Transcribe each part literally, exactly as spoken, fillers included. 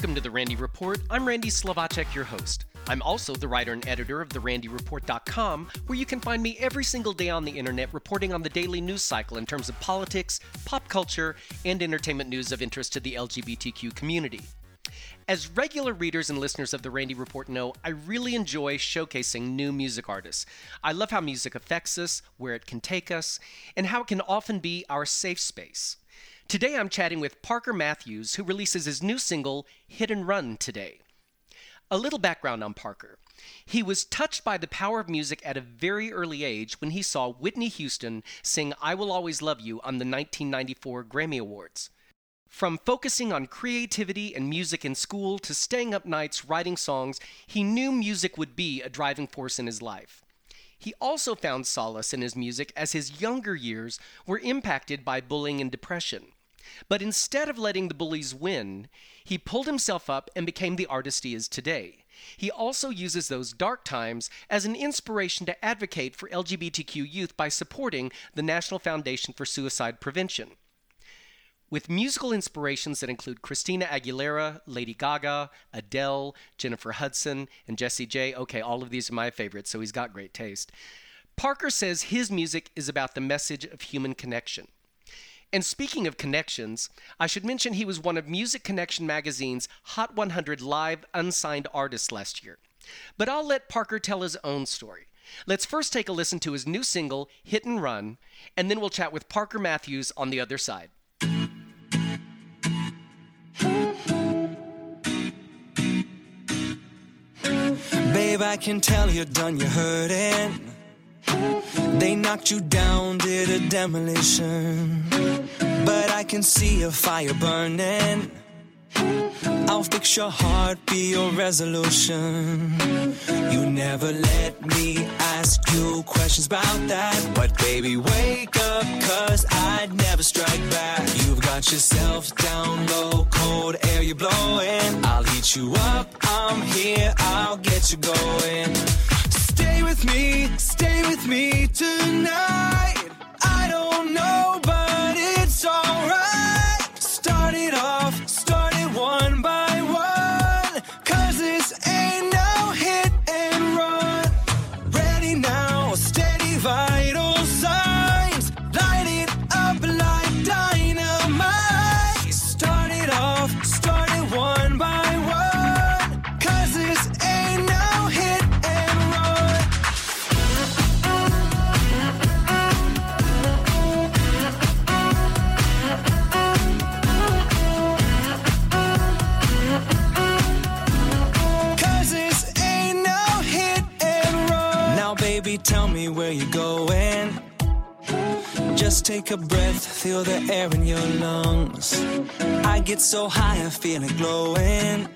Welcome to The Randy Report. I'm Randy Slavacek, your host. I'm also the writer and editor of the randy report dot com, where you can find me every single day on the internet reporting on the daily news cycle in terms of politics, pop culture, and entertainment news of interest to the L G B T Q community. As regular readers and listeners of The Randy Report know, I really enjoy showcasing new music artists. I love how music affects us, where it can take us, and how it can often be our safe space. Today I'm chatting with Parker Matthews, who releases his new single, Hit and Run, today. A little background on Parker. He was touched by the power of music at a very early age when he saw Whitney Houston sing I Will Always Love You on the nineteen ninety-four Grammy Awards. From focusing on creativity and music in school to staying up nights writing songs, he knew music would be a driving force in his life. He also found solace in his music as his younger years were impacted by bullying and depression. But instead of letting the bullies win, he pulled himself up and became the artist he is today. He also uses those dark times as an inspiration to advocate for L G B T Q youth by supporting the National Foundation for Suicide Prevention. With musical inspirations that include Christina Aguilera, Lady Gaga, Adele, Jennifer Hudson, and Jessie J. Okay, all of these are my favorites, so he's got great taste. Parker says his music is about the message of human connection. And speaking of connections, I should mention he was one of Music Connection Magazine's Hot one hundred Live Unsigned Artists last year. But I'll let Parker tell his own story. Let's first take a listen to his new single, Hit and Run, and then we'll chat with Parker Matthews on the other side. Babe, I can tell you're done, you're hurting. They knocked you down, did a demolition. But I can see a fire burning. I'll fix your heart, be your resolution. You never let me ask you questions about that. But baby, wake up, cause I'd never strike back. You've got yourself down low, cold air you're blowing. I'll heat you up, I'm here, I'll get you going. Stay with me, stay with me tonight. I don't know, but it's alright. Start it off, start it one by one, cause this ain't no hit and run. Ready now, steady vital signs, light it up like dynamite. Start it off, start it one by one, cause this ain't no hit and run. Cause this ain't no hit and run. Now baby, tell me where you're going. Just take a breath, feel the air in your lungs. I get so high, I feel it glowing.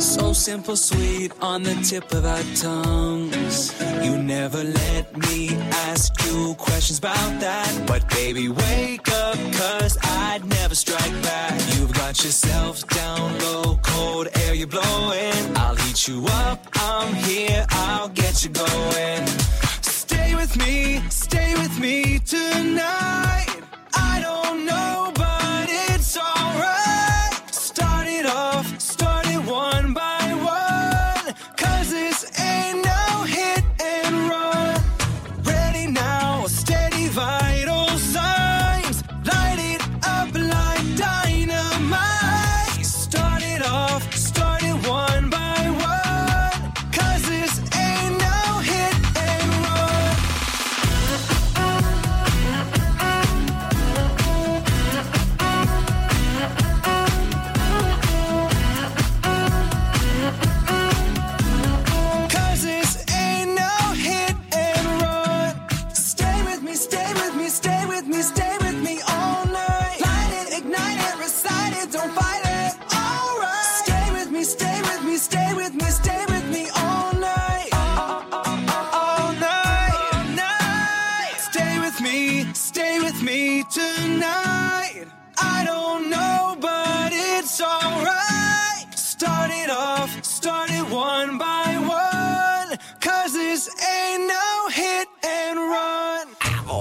So simple, sweet, on the tip of our tongues. You never let me ask you questions about that. But baby, wake up, cause I'd never strike back. You've got yourself down low, cold air you're blowing. I'll heat you up, I'm here, I'll get you going. Stay with me, stay with me tonight. I don't know, but it's alright. Start it off, start it one by one, cause this ain't no hit and run. Ready now, steady vital signs, light it up like dynamite. Start it off, start it one by one, cause this ain't no hit and run. Cause this ain't no hit and run. Stay with me, stay with me, stay with me, stay with me all night. Light it, ignite it, recite it, don't fight it. Alright. Stay with me, stay with me, stay with me, stay with me all night. All, all, all, all night. All night. Stay with me, stay with me tonight. I don't know, but it's alright. Start it off, start it one by one, cause this ain't no hit and run.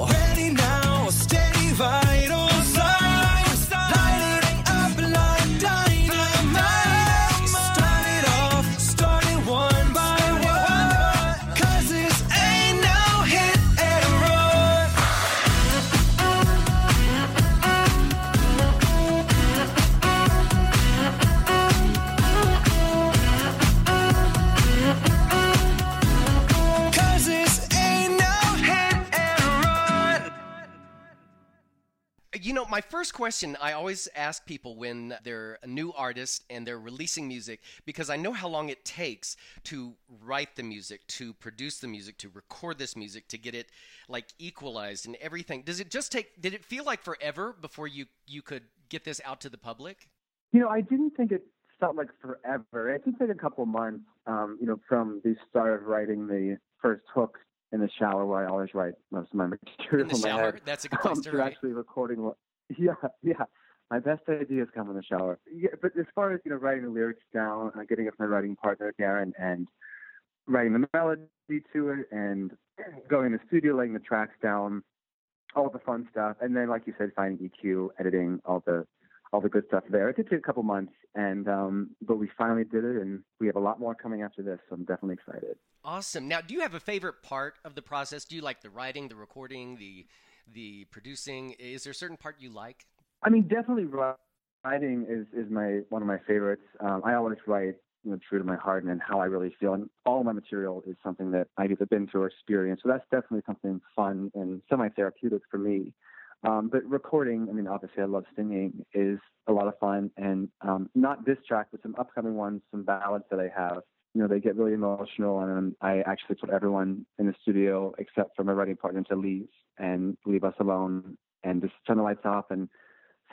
Ready now, steady vital signs, light it up like dynamite. my first question I always ask people when they're a new artist and they're releasing music, because I know how long it takes to write the music, to produce the music, to record this music, to get it like equalized and everything. Does it just take, did it feel like forever before you, you could get this out to the public? You know, I didn't think it felt like forever. It took like a couple months, um, you know, from the start of writing the first hook in the shower, where I always write most of my material. In the shower? Head. That's a good place um, to write. Actually recording. Yeah, yeah. My best ideas come in the shower. Yeah, but as far as, you know, writing the lyrics down, uh, getting it from my writing partner, Darren, and writing the melody to it, and going to the studio, laying the tracks down, all the fun stuff. And then, like you said, finding E Q, editing, all the all the good stuff there. It did take a couple months, and um, but we finally did it, and we have a lot more coming after this, so I'm definitely excited. Awesome. Now, do you have a favorite part of the process? Do you like the writing, the recording, the the producing? Is there a certain part you like? I mean, definitely writing is, is my one of my favorites. Um, I always write, you know, true to my heart and how I really feel, and all my material is something that I've either been through or experienced, so that's definitely something fun and semi-therapeutic for me. Um, but recording, I mean, obviously I love singing, is a lot of fun. And um, not this track, but some upcoming ones, some ballads that I have, you know, they get really emotional. And I actually put everyone in the studio except for my writing partner to leave and leave us alone and just turn the lights off and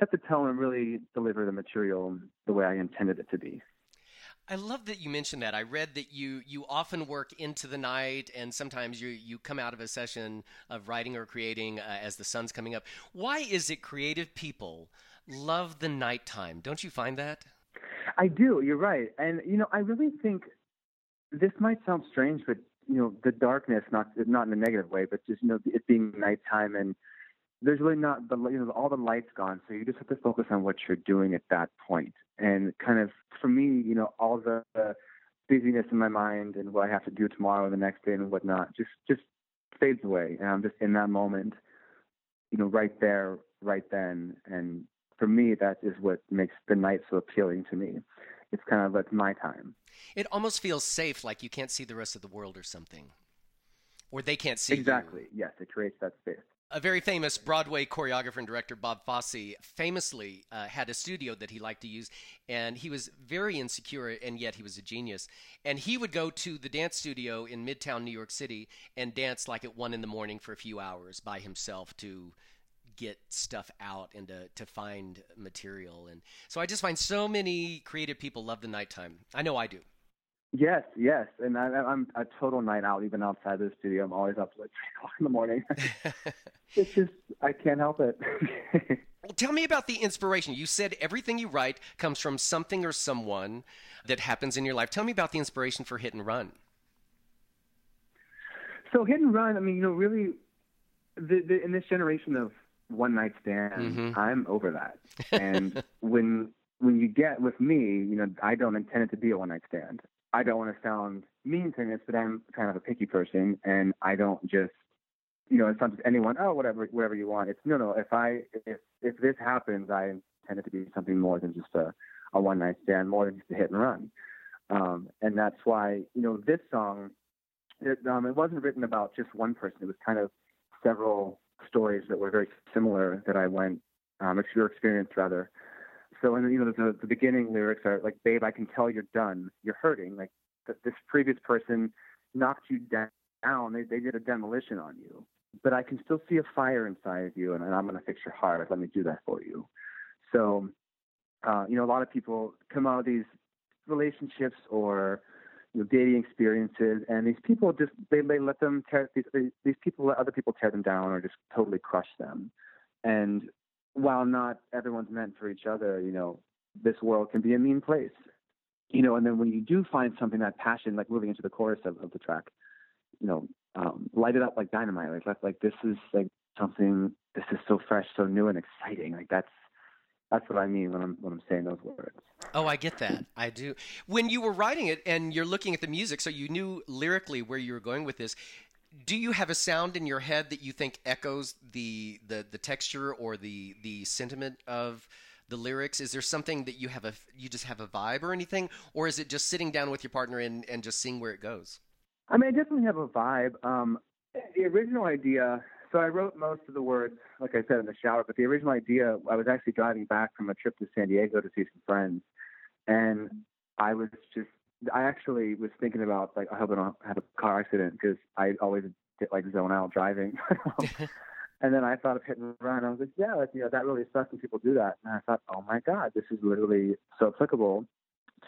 set the tone and really deliver the material the way I intended it to be. I love that you mentioned that. I read that you you often work into the night, and sometimes you, you come out of a session of writing or creating uh, as the sun's coming up. Why is it creative people love the nighttime? Don't you find that? I do. You're right. And, you know, I really think this might sound strange, but, you know, the darkness, not not in a negative way, but just, you know, it being nighttime, and there's really not, the you know, all the light's gone, so you just have to focus on what you're doing at that point. And kind of, for me, you know, all the, the busyness in my mind and what I have to do tomorrow and the next day and whatnot just, just fades away. And I'm just in that moment, you know, right there, right then. And for me, that is what makes the night so appealing to me. It's kind of like my time. It almost feels safe, like you can't see the rest of the world or something. Or they can't see you. Exactly, yes, it creates that space. A very famous Broadway choreographer and director, Bob Fosse, famously uh, had a studio that he liked to use, and he was very insecure, and yet he was a genius. And he would go to the dance studio in Midtown, New York City, and dance like at one in the morning for a few hours by himself to get stuff out and to, to find material. And so I just find so many creative people love the nighttime. I know I do. Yes, yes, and I, I'm a total night owl. Even outside the studio, I'm always up like three o'clock in the morning. It's just I can't help it. Well, tell me about the inspiration. You said everything you write comes from something or someone that happens in your life. Tell me about the inspiration for Hit and Run. So Hit and Run, I mean, you know, really, the, the, in this generation of one night stands, mm-hmm. I'm over that. And when when you get with me, you know, I don't intend it to be a one night stand. I don't want to sound mean to this, but I'm kind of a picky person, and I don't just, you know, it's not just anyone, oh, whatever, whatever you want. It's no, no. If I, if if this happens, I intend it to be something more than just a, a one night stand, more than just a hit and run. Um, and that's why, you know, this song, it, um, it wasn't written about just one person. It was kind of several stories that were very similar that I went, um, your experience rather. So, and you know, the, the beginning lyrics are like, babe, I can tell you're done. You're hurting. Like th- this previous person knocked you down. They they did a demolition on you. But I can still see a fire inside of you, and, and I'm going to fix your heart. Let me do that for you. So, uh, you know, a lot of people come out of these relationships or, you know, dating experiences, and these people just, they, they let them tear, these, these people let other people tear them down or just totally crush them. And while not everyone's meant for each other, you know, this world can be a mean place, you know, and then when you do find something, that passion, like moving into the chorus of, of the track, you know, um, light it up like dynamite, like, like, like this is like something, this is so fresh, so new and exciting. Like that's, that's what I mean when I'm, when I'm saying those words. Oh, I get that. I do. When you were writing it and you're looking at the music, so you knew lyrically where you were going with this, do you have a sound in your head that you think echoes the, the, the texture or the, the sentiment of the lyrics? Is there something that you have a, you just have a vibe or anything? Or is it just sitting down with your partner and, and just seeing where it goes? I mean, I definitely have a vibe. Um, the original idea, So I wrote most of the words, like I said, in the shower. But the original idea, I was actually driving back from a trip to San Diego to see some friends. And I was just, I actually was thinking about, like, I hope I don't have a car accident, because I always get, like, zone out driving. And then I thought of hit and run. I was like, yeah, like, you know, that really sucks when people do that. And I thought, oh, my God, this is literally so applicable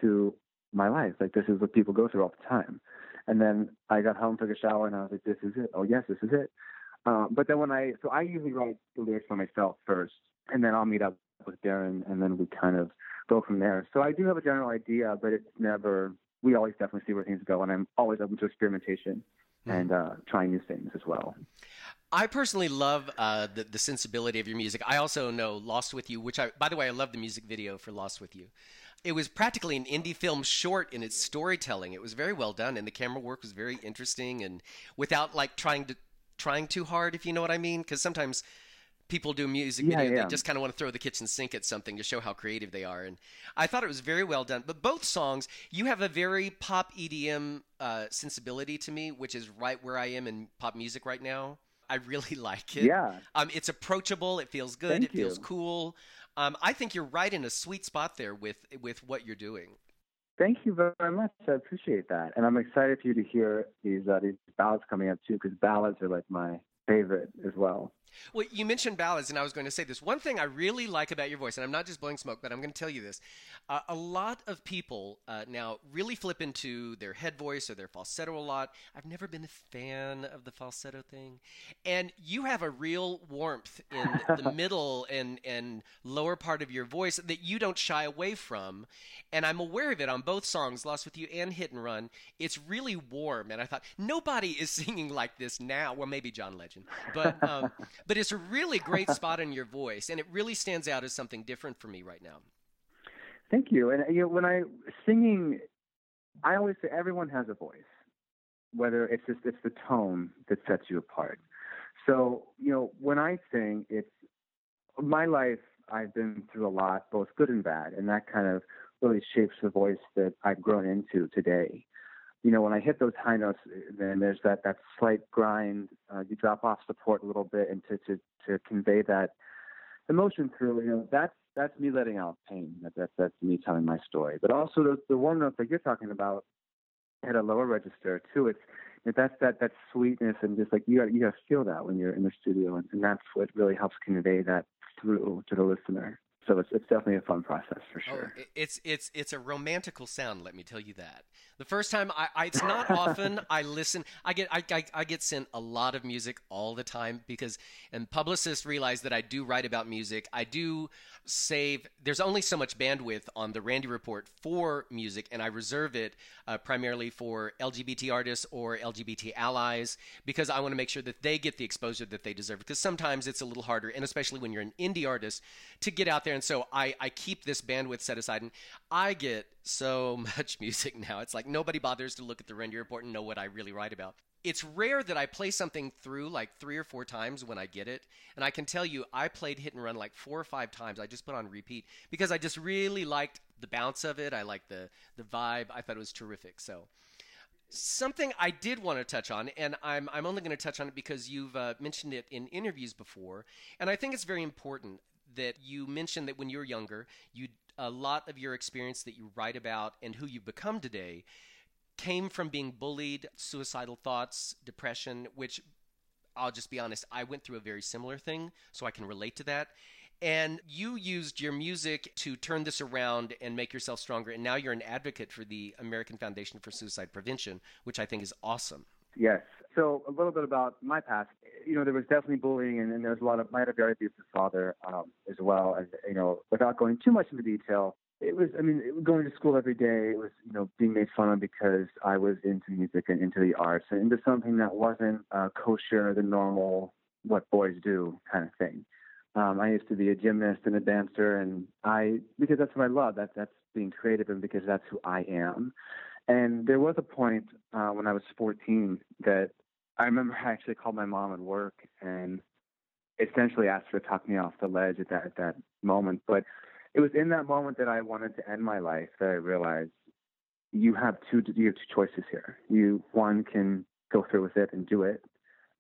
to my life. Like, this is what people go through all the time. And then I got home, took a shower, and I was like, this is it. Oh, yes, this is it. Um, but then when I, so I usually write the lyrics for myself first, and then I'll meet up with Darren, and then we kind of go from there. So I do have a general idea, but it's never, we always definitely see where things go, and I'm always open to experimentation mm. and uh, trying new things as well. I personally love uh, the, the sensibility of your music. I also know Lost With You, which I, by the way, I love the music video for Lost With You. It was practically an indie film short in its storytelling. It was very well done, and the camera work was very interesting, and without like trying to trying too hard, if you know what I mean, because sometimes people do music yeah, video, yeah. they just kind of want to throw the kitchen sink at something to show how creative they are, and I thought it was very well done. But both songs, you have a very pop E D M uh, sensibility to me, which is right where I am in pop music right now. I really like it. Yeah. Um, it's approachable. It feels good. Thank it you. Feels cool. Um, I think you're right in a sweet spot there with with what you're doing. Thank you very much. I appreciate that. And I'm excited for you to hear these, uh, these ballads coming up, too, because ballads are like my favorite as well. Well, you mentioned ballads, and I was going to say this. One thing I really like about your voice, and I'm not just blowing smoke, but I'm going to tell you this. Uh, a lot of people uh, now really flip into their head voice or their falsetto a lot. I've never been a fan of the falsetto thing. And you have a real warmth in the middle and, and lower part of your voice that you don't shy away from. And I'm aware of it on both songs, Lost With You and Hit and Run. It's really warm. And I thought, nobody is singing like this now. Well, maybe John Legend. But um, but it's a really great spot in your voice, and it really stands out as something different for me right now. Thank you. And you know, when I singing, I always say everyone has a voice, whether it's just it's the tone that sets you apart. So you know, when I sing, it's my life. I've been through a lot, both good and bad, and that kind of really shapes the voice that I've grown into today. You know, when I hit those high notes, then there's that, that slight grind. Uh, you drop off support a little bit, and to, to, to convey that emotion through, you know, that's that's me letting out pain. That, that that's me telling my story. But also the, the one note that you're talking about at a lower register too. It's you know, that's that that sweetness, and just like you got you got to feel that when you're in the studio, and, and that's what really helps convey that through to the listener. So it's, it's definitely a fun process for sure. Oh, it's it's it's a romantical sound, let me tell you that. The first time I, I it's not often I listen. I get I, I I get sent a lot of music all the time because and publicists realize that I do write about music. I do save. There's only so much bandwidth on the Randy Report for music, and I reserve it uh, primarily for L G B T artists or L G B T allies because I want to make sure that they get the exposure that they deserve. Because sometimes it's a little harder, and especially when you're an indie artist, to get out there. And so I, I keep this bandwidth set aside, and I get so much music now. It's like nobody bothers to look at the Randy Report and know what I really write about. It's rare that I play something through like three or four times when I get it. And I can tell you I played Hit and Run like four or five times. I just put on repeat because I just really liked the bounce of it. I liked the, the vibe. I thought it was terrific. So something I did want to touch on, and I'm, I'm only going to touch on it because you've uh, mentioned it in interviews before, and I think it's very important. That you mentioned that when you were younger, you a lot of your experience that you write about and who you've become today came from being bullied, suicidal thoughts, depression, which I'll just be honest, I went through a very similar thing, so I can relate to that. And you used your music to turn this around and make yourself stronger, and now you're an advocate for the American Foundation for Suicide Prevention, which I think is awesome. Yes. So a little bit about my past. You know, there was definitely bullying, and, and there was a lot of, I had a very abusive father um, as well. And, you know, without going too much into detail, it was, I mean, it was going to school every day. It was, you know, being made fun of because I was into music and into the arts and into something that wasn't uh, kosher, the normal, what boys do kind of thing. Um, I used to be a gymnast and a dancer, and I, because that's what I love, that, that's being creative, and because that's who I am. And there was a point uh, when I was fourteen that I remember I actually called my mom at work and essentially asked her to talk me off the ledge at that, at that moment. But it was in that moment that I wanted to end my life that I realized you have two, you have two choices here. You, one, can go through with it and do it,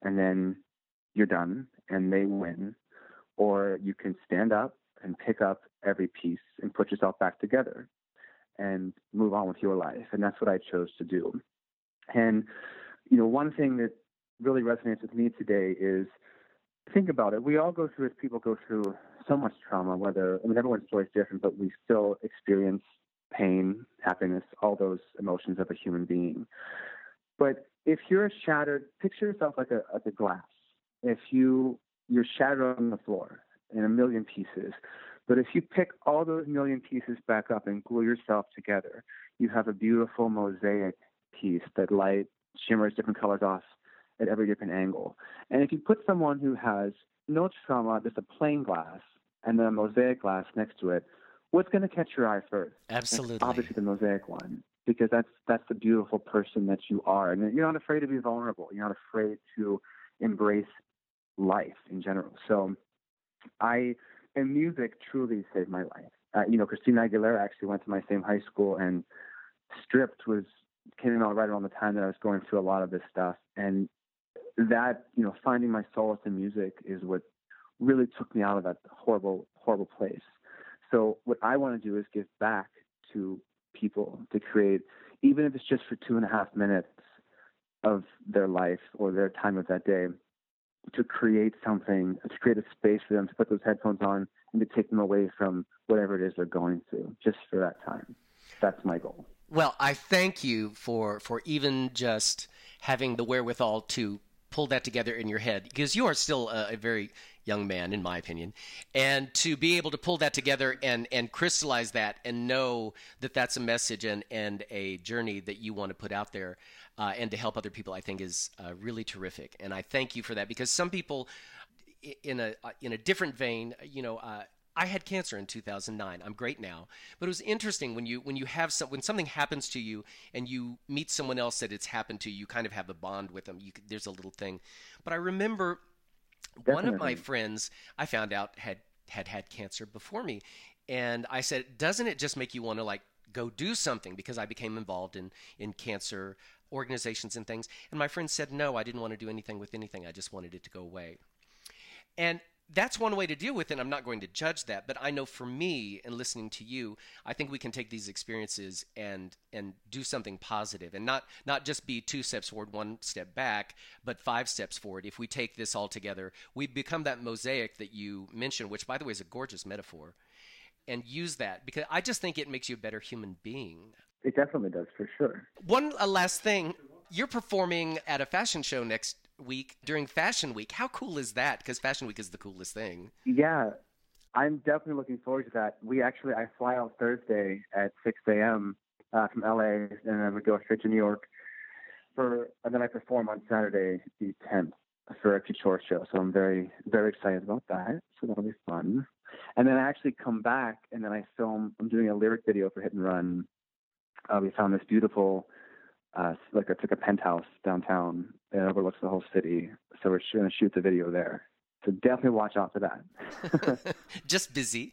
and then you're done and they win, or you can stand up and pick up every piece and put yourself back together and move on with your life. And that's what I chose to do. And, you know, one thing that really resonates with me today is, think about it. We all go through, as people go through so much trauma, whether, I mean, everyone's story is different, but we still experience pain, happiness, all those emotions of a human being. But if you're shattered, picture yourself like a, like a glass. If you, you're shattered on the floor in a million pieces, but if you pick all those million pieces back up and glue yourself together, you have a beautiful mosaic piece that light shimmers different colors off at every different angle. And if you put someone who has no trauma, just a plain glass, and then a mosaic glass next to it, what's going to catch your eye first? Absolutely. It's obviously the mosaic one, because that's that's the beautiful person that you are. And you're not afraid to be vulnerable. You're not afraid to embrace life in general. So I, and music truly saved my life. Uh, you know, Christina Aguilera actually went to my same high school, and Stripped was, came out right around the time that I was going through a lot of this stuff. And that, you know, finding my solace in music is what really took me out of that horrible, horrible place. So what I want to do is give back to people, to create, even if it's just for two and a half minutes of their life or their time of that day, to create something, to create a space for them to put those headphones on and to take them away from whatever it is they're going through just for that time. That's my goal. Well, I thank you for, for even just having the wherewithal to pull that together in your head, because you are still a, a very young man, in my opinion, and to be able to pull that together and, and crystallize that and know that that's a message and, and a journey that you want to put out there uh, and to help other people, I think is uh, really terrific. And I thank you for that, because some people in a, in a different vein, you know, uh, I had cancer in two thousand nine. I'm great now, but it was interesting when you when you have some, when something happens to you and you meet someone else that it's happened to. You kind of have a bond with them. You, there's a little thing, but I remember Definitely. One of my friends I found out had had had cancer before me, and I said, "Doesn't it just make you want to like go do something?" Because I became involved in in cancer organizations and things, and my friend said, "No, I didn't want to do anything with anything. I just wanted it to go away," and that's one way to deal with it. I'm not going to judge that, but I know for me, and listening to you, I think we can take these experiences and and do something positive, and not not just be two steps forward, one step back, but five steps forward. If we take this all together, we become that mosaic that you mentioned, which, by the way, is a gorgeous metaphor, and use that, because I just think it makes you a better human being. It definitely does, for sure. One last thing. You're performing at a fashion show next week during Fashion Week. How cool is that? Because Fashion Week is the coolest thing. Yeah, I'm definitely looking forward to that. We actually, I fly out Thursday at six a.m. Uh, from L A, and then we go straight to New York, for, and then I perform on Saturday the tenth for a couture show. So I'm very, very excited about that. So that'll be fun. And then I actually come back, and then I film, I'm doing a lyric video for Hit and Run. Uh, we found this beautiful Uh, like I took a penthouse downtown that overlooks the whole city. So we're going to shoot the video there. So definitely watch out for that. Just busy.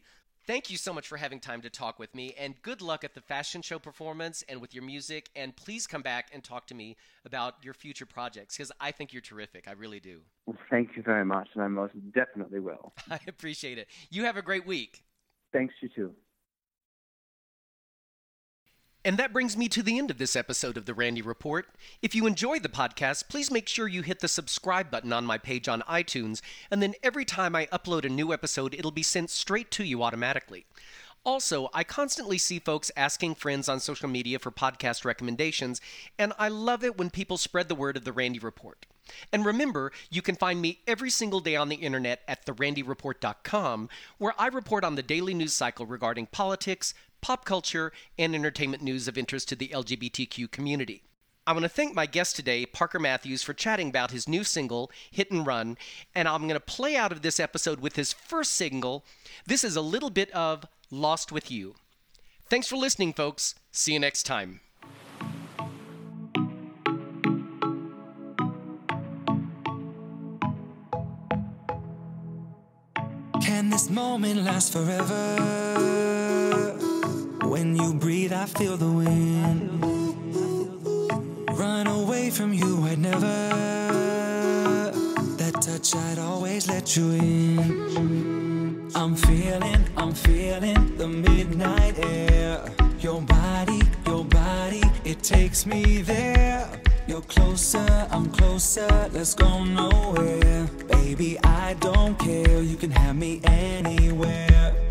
Thank you so much for having time to talk with me, and good luck at the fashion show performance and with your music. And please come back and talk to me about your future projects, because I think you're terrific. I really do. Well, thank you very much. And I most definitely will. I appreciate it. You have a great week. Thanks, you too. And that brings me to the end of this episode of The Randy Report. If you enjoy the podcast, please make sure you hit the subscribe button on my page on iTunes, and then every time I upload a new episode, it'll be sent straight to you automatically. Also, I constantly see folks asking friends on social media for podcast recommendations, and I love it when people spread the word of The Randy Report. And remember, you can find me every single day on the internet at the randy report dot com, where I report on the daily news cycle regarding politics, pop culture, and entertainment news of interest to the L G B T Q community. I want to thank my guest today, Parker Matthews, for chatting about his new single, Hit and Run, and I'm going to play out of this episode with his first single. This is a little bit of Lost With You. Thanks for listening, folks. See you next time. Can this moment last forever? When you breathe, I feel the wind. Run away from you, I'd never. That touch I'd always let you in. I'm feeling, I'm feeling the midnight air. Your body, your body, it takes me there. You're closer, I'm closer, let's go nowhere. Baby, I don't care, you can have me anywhere.